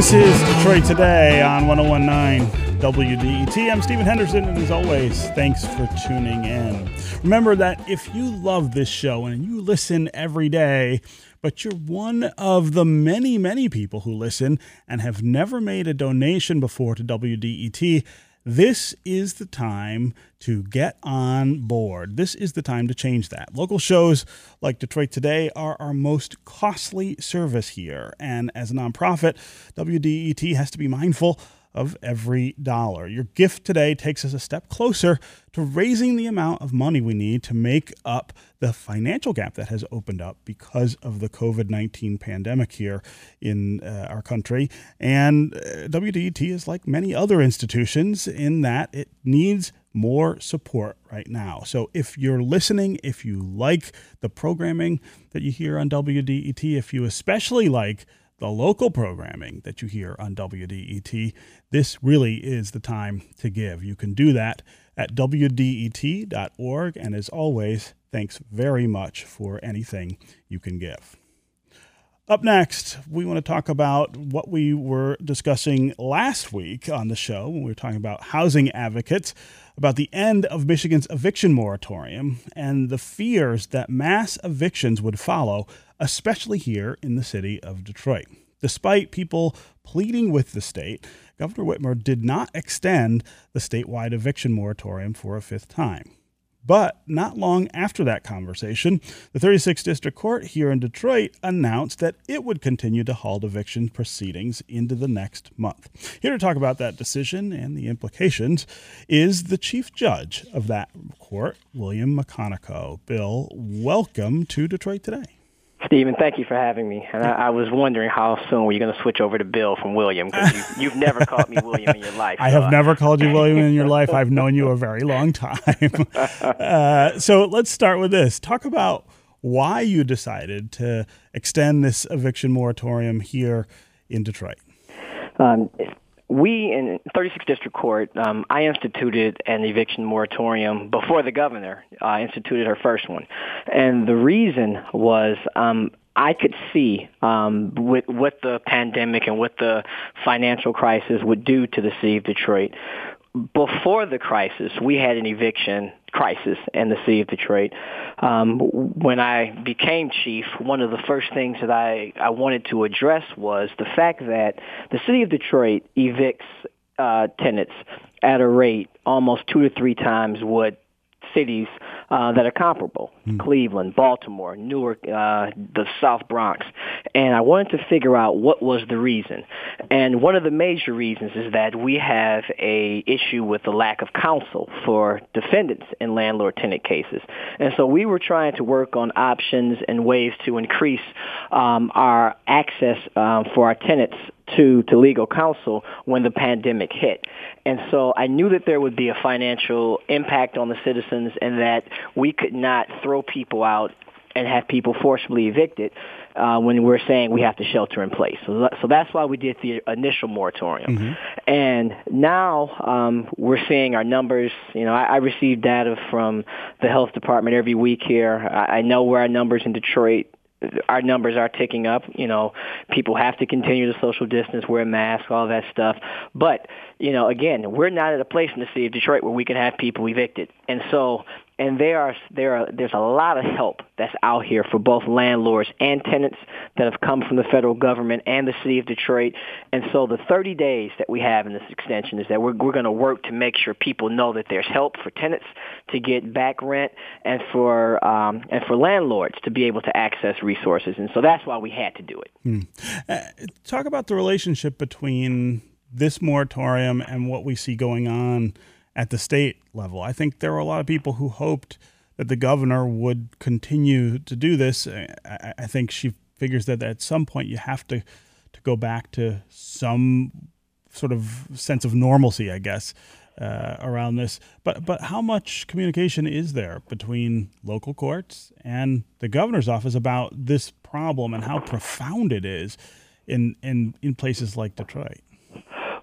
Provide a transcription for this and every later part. This is Detroit Today on 101.9 WDET. I'm Stephen Henderson, and as always, thanks for tuning in. Remember that if you love this show and you listen every day, but you're one of the many, many people who listen and have never made a donation before to WDET, this is the time to get on board. This is the time to change that. Local shows like Detroit Today are our most costly service here. And as a nonprofit, WDET has to be mindful of every dollar. Your gift today takes us a step closer to raising the amount of money we need to make up the financial gap that has opened up because of the COVID-19 pandemic here in our country. And WDET is like many other institutions in that it needs more support right now. So if you're listening, if you like the programming that you hear on WDET, if you especially like the local programming that you hear on WDET, this really is the time to give. You can do that at WDET.org. And as always, thanks very much for anything you can give. Up next, we want to talk about what we were discussing last week on the show when we were talking about housing advocates, about the end of Michigan's eviction moratorium and the fears that mass evictions would follow, especially here in the city of Detroit. Despite people pleading with the state, Governor Whitmer did not extend the statewide eviction moratorium for a fifth time. But not long after that conversation, the 36th District Court here in Detroit announced that it would continue to halt eviction proceedings into the next month. Here to talk about that decision and the implications is the Chief Judge of that court, William McConico. Bill, welcome to Detroit Today. Stephen, thank you for having me. And I was wondering how soon were you going to switch over to Bill from William, because you've never called me William in your life. So. I have never called you William in your life. I've known you a very long time. So let's start with this. Talk about why you decided to extend this eviction moratorium here in Detroit. We in 36th District Court, I instituted an eviction moratorium before the governor instituted her first one. And the reason was I could see with what the pandemic and what the financial crisis would do to the city of Detroit. Before the crisis, we had an eviction crisis in the city of Detroit. When I became chief, one of the first things that I wanted to address was the fact that the city of Detroit evicts tenants at a rate almost 2 to 3 times what cities that are comparable, Cleveland, Baltimore, Newark, the South Bronx. And I wanted to figure out what was the reason. And one of the major reasons is that we have a issue with the lack of counsel for defendants in landlord-tenant cases. And so we were trying to work on options and ways to increase our access for our tenants to legal counsel when the pandemic hit. And so I knew that there would be a financial impact on the citizens and that we could not throw people out and have people forcibly evicted when we're saying we have to shelter in place. So that's why we did the initial moratorium. Mm-hmm. And now we're seeing our numbers. You know, I receive data from the health department every week here. I know where our numbers in Detroit our numbers are ticking up. You know, people have to continue to social distance, wear masks, all that stuff. But, you know, again, we're not at a place in the city of Detroit where we can have people evicted. And so, and there's a lot of help that's out here for both landlords and tenants that have come from the federal government and the city of Detroit. And so the 30 days that we have in this extension is that we're going to work to make sure people know that there's help for tenants to get back rent and for landlords to be able to access resources. And so that's why we had to do it. Talk about the relationship between this moratorium and what we see going on at the state level. I think there were a lot of people who hoped that the governor would continue to do this. I think she figures that at some point you have to go back to some sort of sense of normalcy, I guess, around this. But how much communication is there between local courts and the governor's office about this problem and how profound it is in places like Detroit?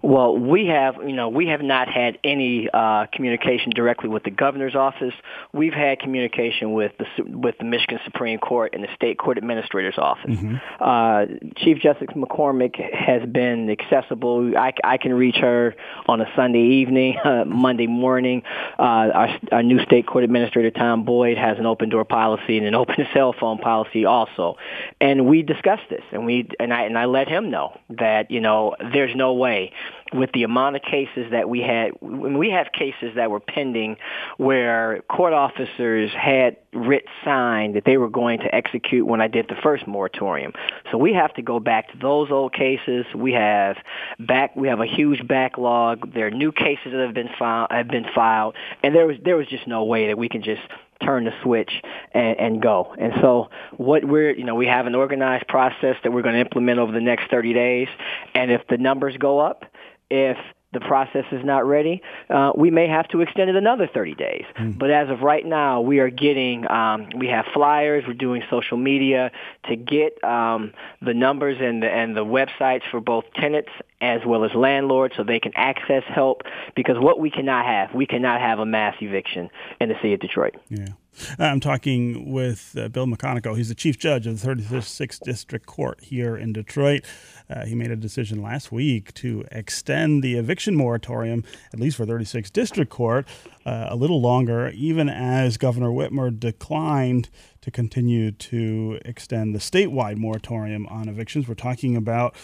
Well, we have not had any communication directly with the governor's office. We've had communication with the Michigan Supreme Court and the state court administrator's office. Mm-hmm. Chief Justice McCormick has been accessible. I can reach her on a Sunday evening, Monday morning. Our new state court administrator, Tom Boyd, has an open door policy and an open cell phone policy also. And we discussed this, and I let him know that there's no way. With the amount of cases that we had, when we have cases that were pending where court officers had writs signed that they were going to execute when I did the first moratorium. So we have to go back to those old cases. We have a huge backlog. There are new cases that have been filed, and there was just no way that we can just turn the switch and go. And so what we have an organized process that we're going to implement over the next 30 days. And if the numbers go up, if the process is not ready, we may have to extend it another 30 days. Mm. But as of right now, we are getting, we have flyers, we're doing social media to get the numbers and the websites for both tenants as well as landlords so they can access help, because what we cannot have a mass eviction in the city of Detroit. Yeah. I'm talking with Bill McConico. He's the chief judge of the 36th District Court here in Detroit. He made a decision last week to extend the eviction moratorium, at least for 36th District Court, a little longer, even as Governor Whitmer declined to continue to extend the statewide moratorium on evictions. We're talking about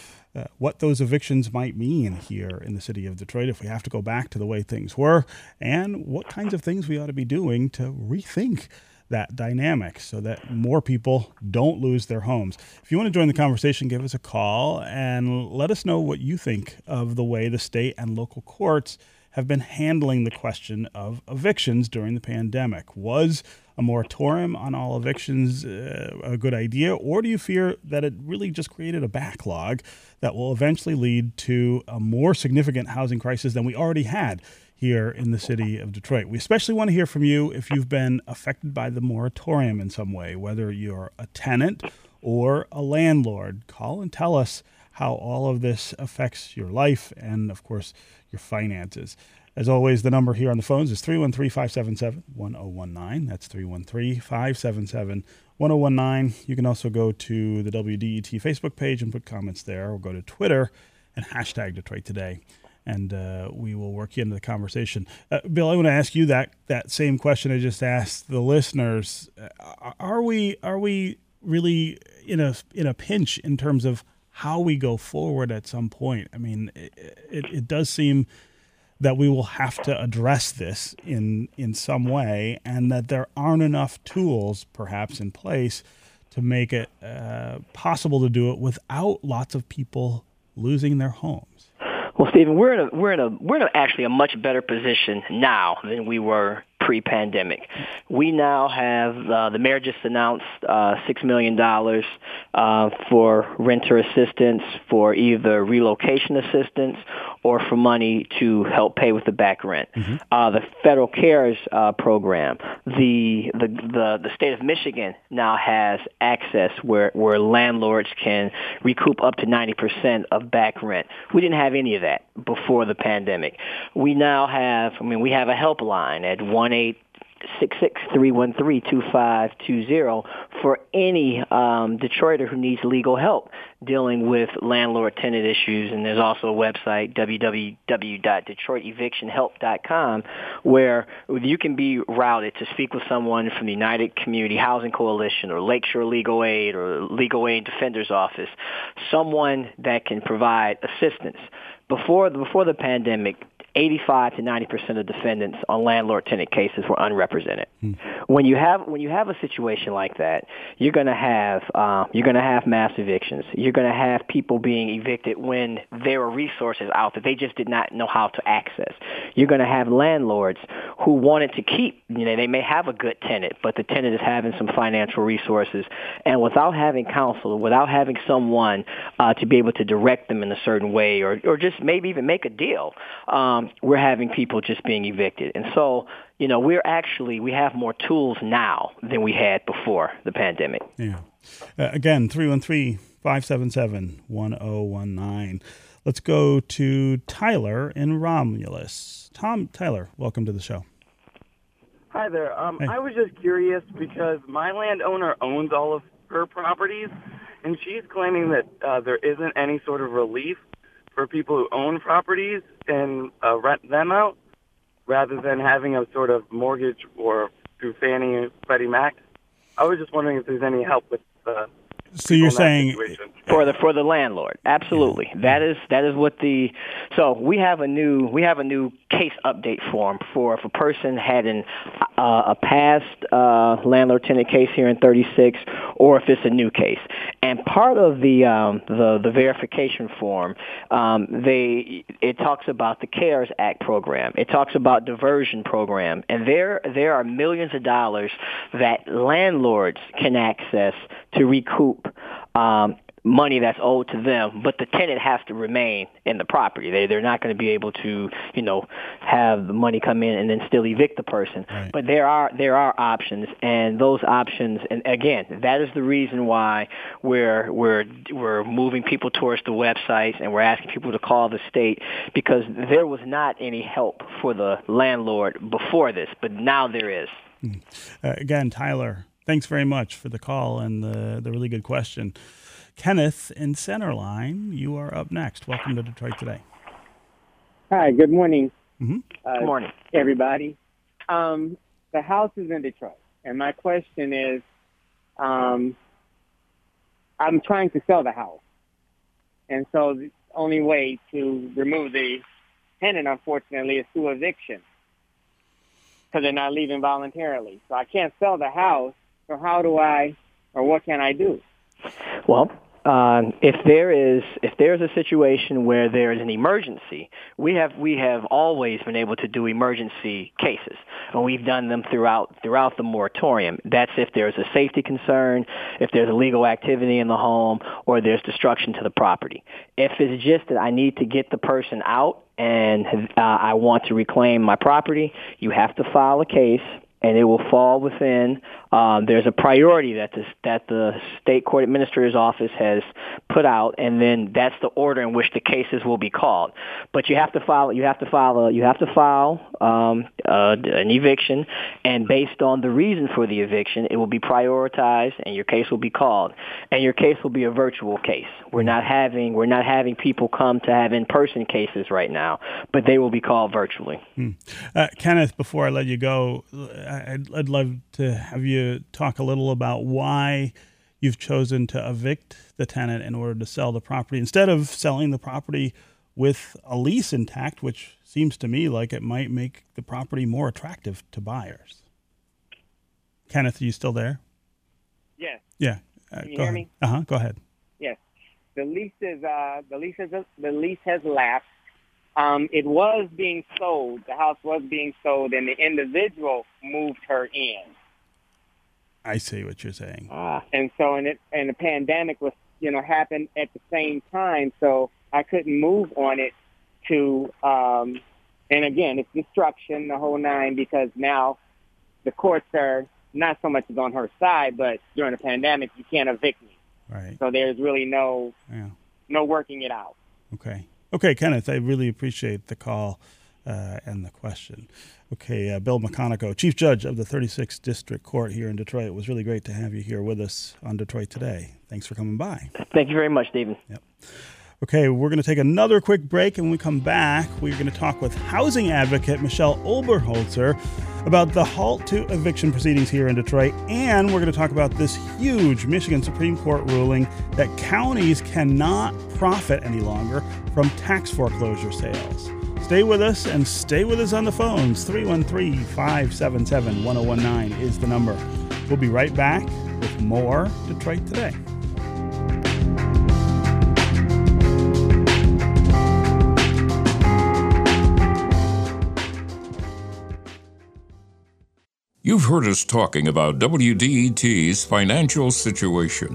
what those evictions might mean here in the city of Detroit if we have to go back to the way things were, and what kinds of things we ought to be doing to rethink that dynamic so that more people don't lose their homes. If you want to join the conversation, give us a call and let us know what you think of the way the state and local courts have been handling the question of evictions during the pandemic. Was a moratorium on all evictions a good idea, or do you fear that it really just created a backlog that will eventually lead to a more significant housing crisis than we already had here in the city of Detroit? We especially want to hear from you if you've been affected by the moratorium in some way, whether you're a tenant or a landlord. Call and tell us how all of this affects your life and, of course, your finances. As always, the number here on the phones is 313-577-1019. That's 313-577-1019. You can also go to the WDET Facebook page and put comments there, or go to Twitter and hashtag Detroit Today, and we will work you into the conversation. Bill, I want to ask you that same question I just asked the listeners. Are we really in a pinch in terms of how we go forward at some point? I mean, it does seem that we will have to address this in some way, and that there aren't enough tools perhaps in place to make it possible to do it without lots of people losing their homes. Well, Stephen, we're actually in a much better position now than we were pre-pandemic. We now have, the mayor just announced $6 million for renter assistance, for either relocation assistance or for money to help pay with the back rent. Mm-hmm. The federal CARES program, the state of Michigan now has access where landlords can recoup up to 90% of back rent. We didn't have any of that before the pandemic. We now have, we have a helpline at 1-866-313-2520 for any Detroiter who needs legal help dealing with landlord-tenant issues. And there's also a website, www.DetroitEvictionHelp.com, where you can be routed to speak with someone from the United Community Housing Coalition or Lakeshore Legal Aid or Legal Aid Defender's Office, someone that can provide assistance. Before the pandemic, 85 to 90% of defendants on landlord-tenant cases were unrepresented. Mm. When you have a situation like that, you're going to have mass evictions. You're going to have people being evicted when there are resources out that they just did not know how to access. You're going to have landlords who wanted to keep, they may have a good tenant, but the tenant is having some financial resources, and without having counsel, without having someone to be able to direct them in a certain way, or just maybe even make a deal, we're having people just being evicted. And so, we have more tools now than we had before the pandemic. Yeah. Again, 313-577-1019. Let's go to Tyler in Romulus. Tyler, welcome to the show. Hi there. Hey. I was just curious because my landowner owns all of her properties, and she's claiming that there isn't any sort of relief for people who own properties and rent them out rather than having a sort of mortgage or through Fannie and Freddie Mac. I was just wondering if there's any help with so you're saying situation. for the landlord. Absolutely. Yeah. That is what the we have a new case update form for if a person had a past landlord-tenant case here in 36 or if it's a new case. And part of the verification form, it talks about the CARES Act program. It talks about diversion program, and there are millions of dollars that landlords can access to recoup money that's owed to them, but the tenant has to remain in the property. They're not going to be able to, have the money come in and then still evict the person. Right. But there are options, and those options, and again, that is the reason why we're moving people towards the websites and we're asking people to call the state, because there was not any help for the landlord before this, but now there is. Again, Tyler, thanks very much for the call and the really good question. Kenneth in Centerline, you are up next. Welcome to Detroit Today. Hi, good morning. Mm-hmm. Good morning, everybody. The house is in Detroit, and my question is, I'm trying to sell the house, and so the only way to remove the tenant, unfortunately, is through eviction, because they're not leaving voluntarily. So I can't sell the house, so how do I, or what can I do? Well, if there is a situation where there is an emergency, we have always been able to do emergency cases, and we've done them throughout the moratorium. That's if there's a safety concern, if there's illegal activity in the home, or there's destruction to the property. If it's just that I need to get the person out and I want to reclaim my property, you have to file a case. And it will fall within, there's a priority that the state court administrator's office has put out, and then that's the order in which the cases will be called. But you have to file an eviction, and based on the reason for the eviction, it will be prioritized, and your case will be called, and your case will be a virtual case. We're not having people come to have in-person cases right now, but they will be called virtually. Kenneth, before I let you go, I'd love to have you talk a little about why you've chosen to evict the tenant in order to sell the property instead of selling the property with a lease intact, which seems to me like it might make the property more attractive to buyers. Kenneth, are you still there? Yes. Yeah. Can you hear me? Uh-huh. Go ahead. Yes. The lease has lapsed. It was being sold. The house was being sold, and the individual moved her in. I see what you're saying. And so, and the pandemic was, happened at the same time, so I couldn't move on it to. And again, it's destruction, the whole nine, because now the courts are not so much on her side, but during the pandemic, you can't evict me. Right. So there's really no working it out. Okay. Okay, Kenneth, I really appreciate the call and the question. Okay, Bill McConico, Chief Judge of the 36th District Court here in Detroit. It was really great to have you here with us on Detroit Today. Thanks for coming by. Thank you very much, Stephen. Yep. Okay, we're going to take another quick break, and when we come back, we're going to talk with housing advocate Michelle Oberholzer about the halt to eviction proceedings here in Detroit, and we're going to talk about this huge Michigan Supreme Court ruling that counties cannot profit any longer from tax foreclosure sales. Stay with us, and stay with us on the phones. 313-577-1019 is the number. We'll be right back with more Detroit Today. You've heard us talking about WDET's financial situation.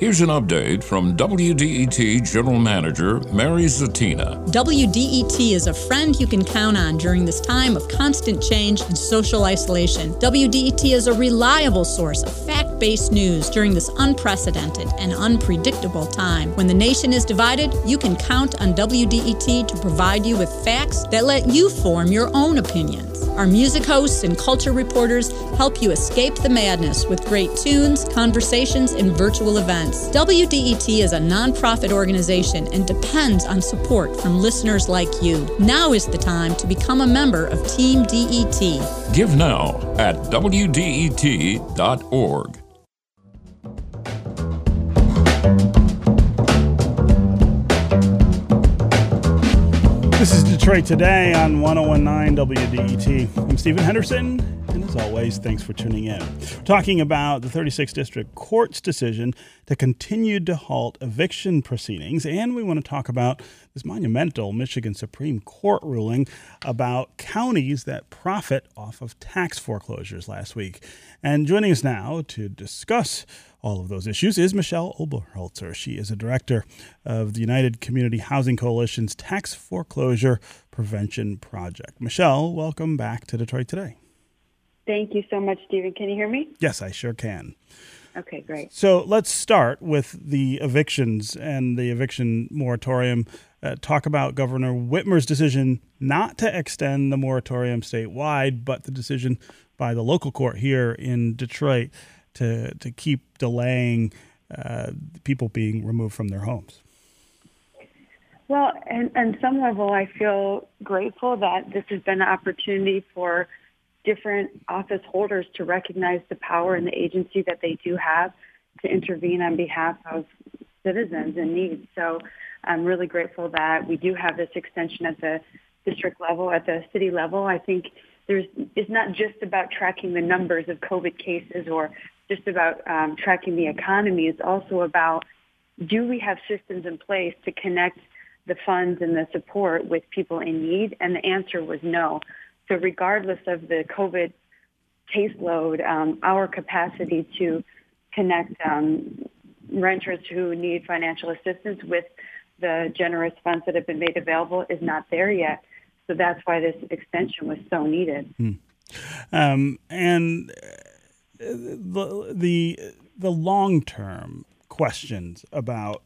Here's an update from WDET General Manager Mary Zatina. WDET is a friend you can count on during this time of constant change and social isolation. WDET is a reliable source of fact-based news during this unprecedented and unpredictable time. When the nation is divided, you can count on WDET to provide you with facts that let you form your own opinions. Our music hosts and culture reporters help you escape the madness with great tunes, conversations, and virtual events. WDET is a nonprofit organization and depends on support from listeners like you. Now is the time to become a member of Team DET. Give now at WDET.org. This is Detroit Today on 1019 WDET. I'm Stephen Henderson. As always, thanks for tuning in. We're talking about the 36th District Court's decision to continue to halt eviction proceedings, and we want to talk about this monumental Michigan Supreme Court ruling about counties that profit off of tax foreclosures last week. And joining us now to discuss all of those issues is Michelle Oberholzer. She is a director of the United Community Housing Coalition's Tax Foreclosure Prevention Project. Michelle, welcome back to Detroit Today. Thank you so much, Stephen. Can you hear me? Yes, I sure can. Okay, great. So let's start with the evictions and the eviction moratorium. Talk about Governor Whitmer's decision not to extend the moratorium statewide, but the decision by the local court here in Detroit to keep delaying people being removed from their homes. Well, and some level, I feel grateful that this has been an opportunity for different office holders to recognize the power and the agency that they do have to intervene on behalf of citizens in need. So I'm really grateful that we do have this extension at the district level, at the city level. I think it's not just about tracking the numbers of COVID cases or just about tracking the economy. It's also about, do we have systems in place to connect the funds and the support with people in need? And the answer was no. So regardless of the COVID caseload, our capacity to connect renters who need financial assistance with the generous funds that have been made available is not there yet. So that's why this extension was so needed. Mm. And the long-term questions about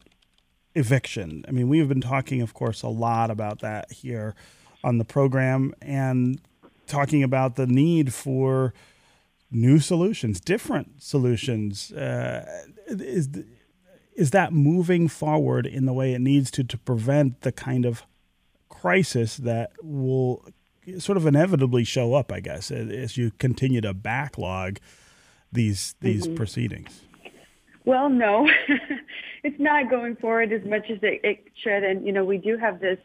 eviction. I mean, we've been talking, of course, a lot about that here on the program and talking about the need for new solutions, different solutions. Is that moving forward in the way it needs to prevent the kind of crisis that will sort of inevitably show up, I guess, as you continue to backlog these proceedings? Well, no, it's not going forward as much as it should. And, you know, we do have this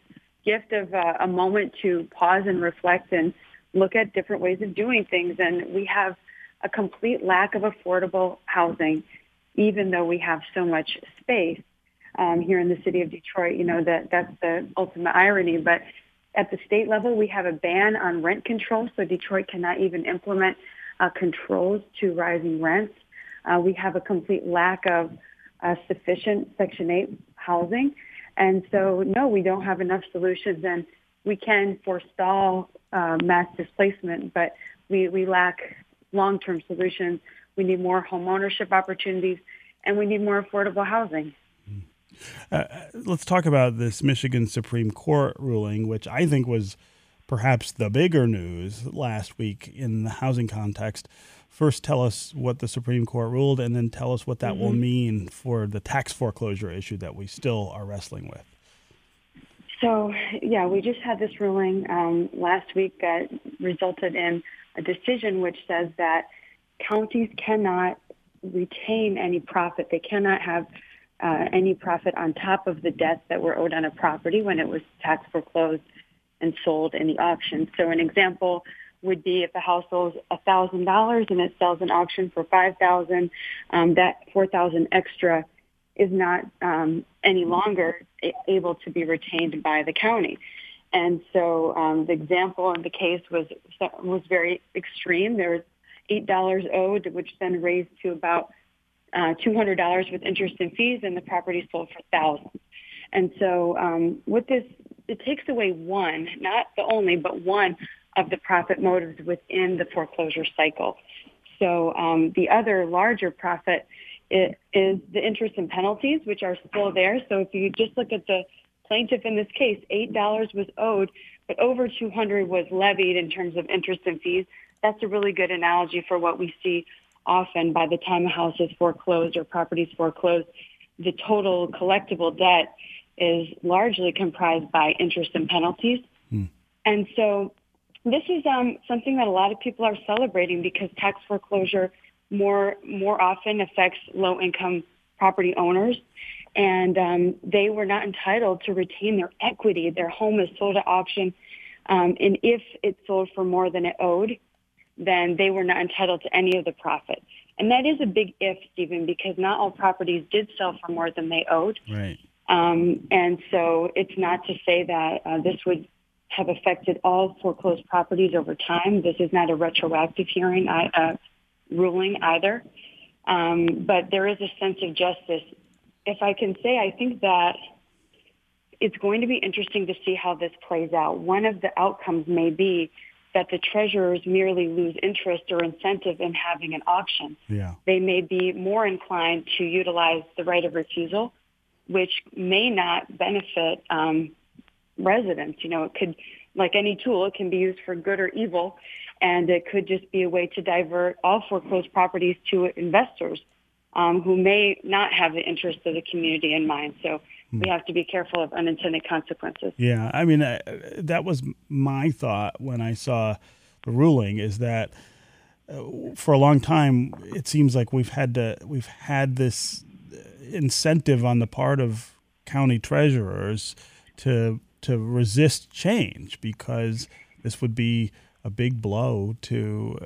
gift of a moment to pause and reflect and look at different ways of doing things. And we have a complete lack of affordable housing, even though we have so much space here in the city of Detroit. You know, that's the ultimate irony. But at the state level, we have a ban on rent control, so Detroit cannot even implement controls to rising rents. We have a complete lack of sufficient Section 8 housing. And so, no, we don't have enough solutions, and we can forestall mass displacement, but we lack long-term solutions. We need more home ownership opportunities, and we need more affordable housing. Let's talk about this Michigan Supreme Court ruling, which I think was perhaps the bigger news last week in the housing context. First, tell us what the Supreme Court ruled, and then tell us what that will mean for the tax foreclosure issue that we still are wrestling with. So, yeah, we just had this ruling last week that resulted in a decision which says that counties cannot retain any profit. They cannot have any profit on top of the debts that were owed on a property when it was tax foreclosed and sold in the auction. So an example would be if a house owes $1,000 and it sells an auction for $5,000, that $4,000 extra is not any longer able to be retained by the county. And so the example in the case was very extreme. There was $8 owed, which then raised to about $200 with interest and fees, and the property sold for thousands. And so with this, it takes away one, not the only, but one of the profit motives within the foreclosure cycle. So the other larger profit is the interest and penalties, which are still there. So if you just look at the plaintiff in this case, $8 was owed, but over $200 was levied in terms of interest and fees. That's a really good analogy for what we see often by the time a house is foreclosed or property is foreclosed. The total collectible debt is largely comprised by interest and penalties. Mm. And so this is something that a lot of people are celebrating because tax foreclosure more often affects low-income property owners, and they were not entitled to retain their equity. Their home is sold at auction, and if it sold for more than it owed, then they were not entitled to any of the profit. And that is a big if, Stephen, because not all properties did sell for more than they owed. Right. And so it's not to say that this would have affected all foreclosed properties over time. This is not a retroactive hearing ruling either. But there is a sense of justice. If I can say, I think that it's going to be interesting to see how this plays out. One of the outcomes may be that the treasurers merely lose interest or incentive in having an auction. Yeah. They may be more inclined to utilize the right of refusal, which may not benefit residents. You know, it could, like any tool, it can be used for good or evil, and it could just be a way to divert all foreclosed properties to investors who may not have the interest of the community in mind. So we have to be careful of unintended consequences. Yeah, I mean, that was my thought when I saw the ruling, is that for a long time it seems like we've had this incentive on the part of county treasurers to resist change, because this would be a big blow to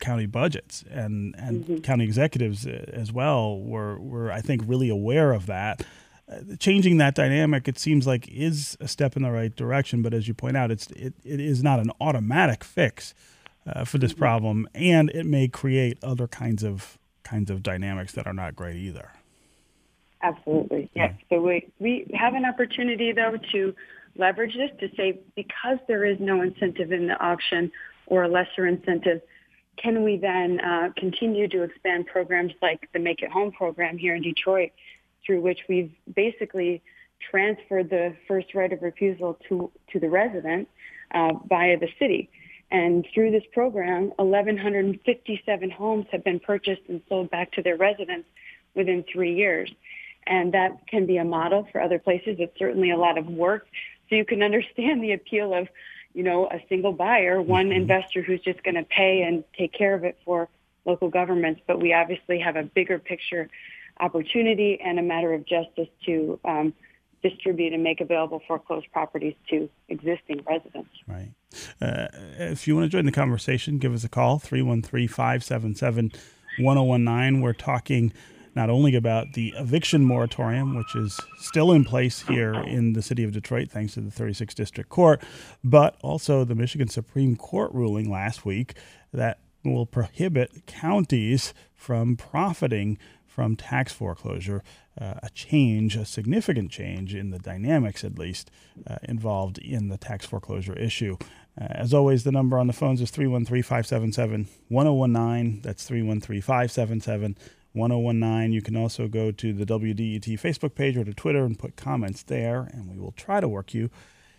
county budgets, and mm-hmm. county executives as well were I think really aware of that. Changing that dynamic, it seems like, is a step in the right direction, but as you point out, it is not an automatic fix for this mm-hmm. problem, and it may create other kinds of dynamics that are not great either. Absolutely, yes. Yeah. So we have an opportunity though to leverage this to say, because there is no incentive in the auction or a lesser incentive, can we then continue to expand programs like the Make It Home program here in Detroit, through which we've basically transferred the first right of refusal to the resident via the city. And through this program, 1,157 homes have been purchased and sold back to their residents within 3 years. And that can be a model for other places. It's certainly a lot of work. So you can understand the appeal of, you know, a single buyer, one investor who's just going to pay and take care of it for local governments. But we obviously have a bigger picture opportunity and a matter of justice to distribute and make available foreclosed properties to existing residents. Right. If you want to join the conversation, give us a call, 313-577-1019. We're talking not only about the eviction moratorium, which is still in place here in the city of Detroit, thanks to the 36th District Court, but also the Michigan Supreme Court ruling last week that will prohibit counties from profiting from tax foreclosure, a significant change in the dynamics, at least, involved in the tax foreclosure issue. As always, the number on the phones is 313-577-1019. That's 313-577-1019. You can also go to the WDET Facebook page or to Twitter and put comments there, and we will try to work you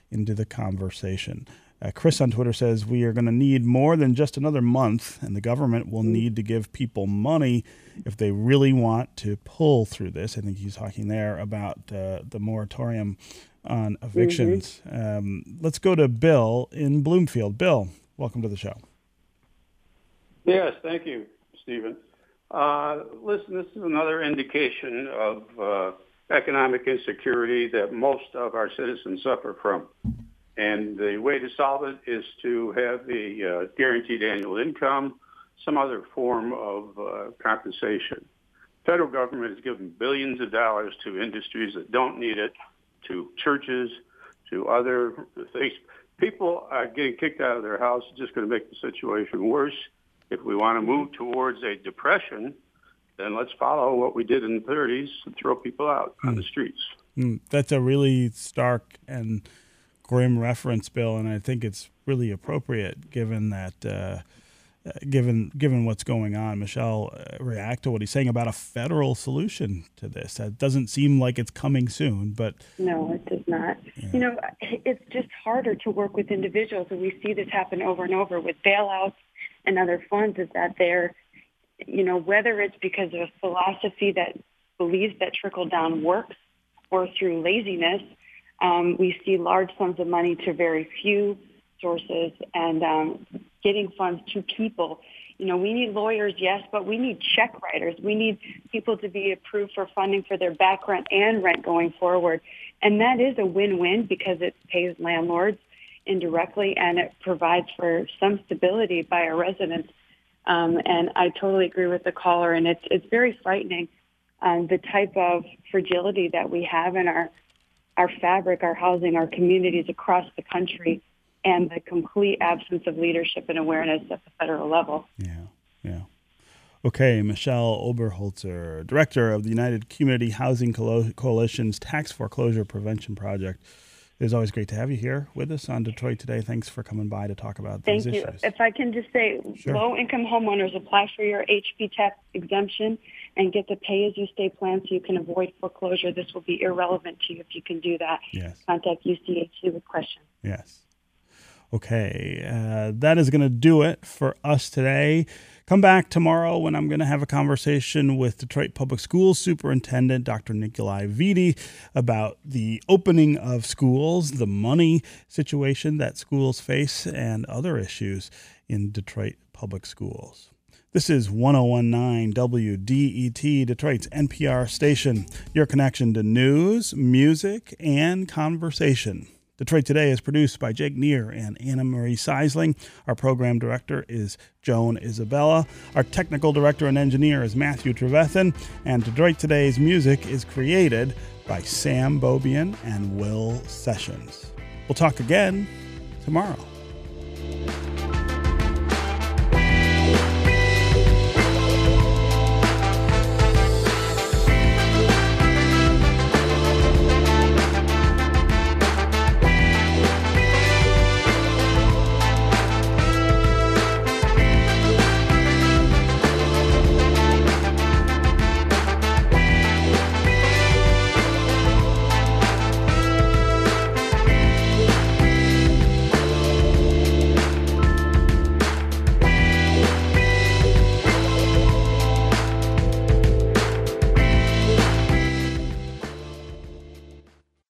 into the conversation. Chris on Twitter says, we are going to need more than just another month, and the government will need to give people money if they really want to pull through this. I think he's talking there about the moratorium on evictions. Mm-hmm. Let's go to Bill in Bloomfield. Bill, welcome to the show. Yes, thank you, Stephen. Listen, this is another indication of economic insecurity that most of our citizens suffer from. And the way to solve it is to have the guaranteed annual income, some other form of compensation. Federal government has given billions of dollars to industries that don't need it, to churches, to other things. People are getting kicked out of their house. It's just going to make the situation worse. If we want to move towards a depression, then let's follow what we did in the 30s and throw people out on the streets. That's a really stark and grim reference, Bill, and I think it's really appropriate given that given what's going on. Michelle, react to what he's saying about a federal solution to this. That doesn't seem like it's coming soon, but... No, it does not. Yeah. You know, it's just harder to work with individuals, and we see this happen over and over with bailouts and other funds, is that they're, you know, whether it's because of a philosophy that believes that trickle-down works or through laziness, we see large sums of money to very few sources, and getting funds to people. You know, we need lawyers, yes, but we need check writers. We need people to be approved for funding for their back rent and rent going forward. And that is a win-win because it pays landlords indirectly and it provides for some stability by our residents. And I totally agree with the caller, and it's very frightening, the type of fragility that we have in our fabric, our housing, our communities across the country, and the complete absence of leadership and awareness at the federal level. Yeah. Okay, Michelle Oberholzer, Director of the United Community Housing Coalition's Tax Foreclosure Prevention Project. It was always great to have you here with us on Detroit Today. Thanks for coming by to talk about these issues. Thank you. If I can just say, sure. Low-income homeowners, apply for your HP tax exemption and get the pay-as-you-stay plan so you can avoid foreclosure. This will be irrelevant to you if you can do that. Yes. Contact UCHC with questions. Yes. Okay, that is going to do it for us today. Come back tomorrow when I'm going to have a conversation with Detroit Public Schools Superintendent Dr. Nikolai Vitti about the opening of schools, the money situation that schools face, and other issues in Detroit public schools. This is 101.9 WDET, Detroit's NPR station, your connection to news, music, and conversation. Detroit Today is produced by Jake Neer and Anna Marie Seisling. Our program director is Joan Isabella. Our technical director and engineer is Matthew Trevethan. And Detroit Today's music is created by Sam Bobian and Will Sessions. We'll talk again tomorrow.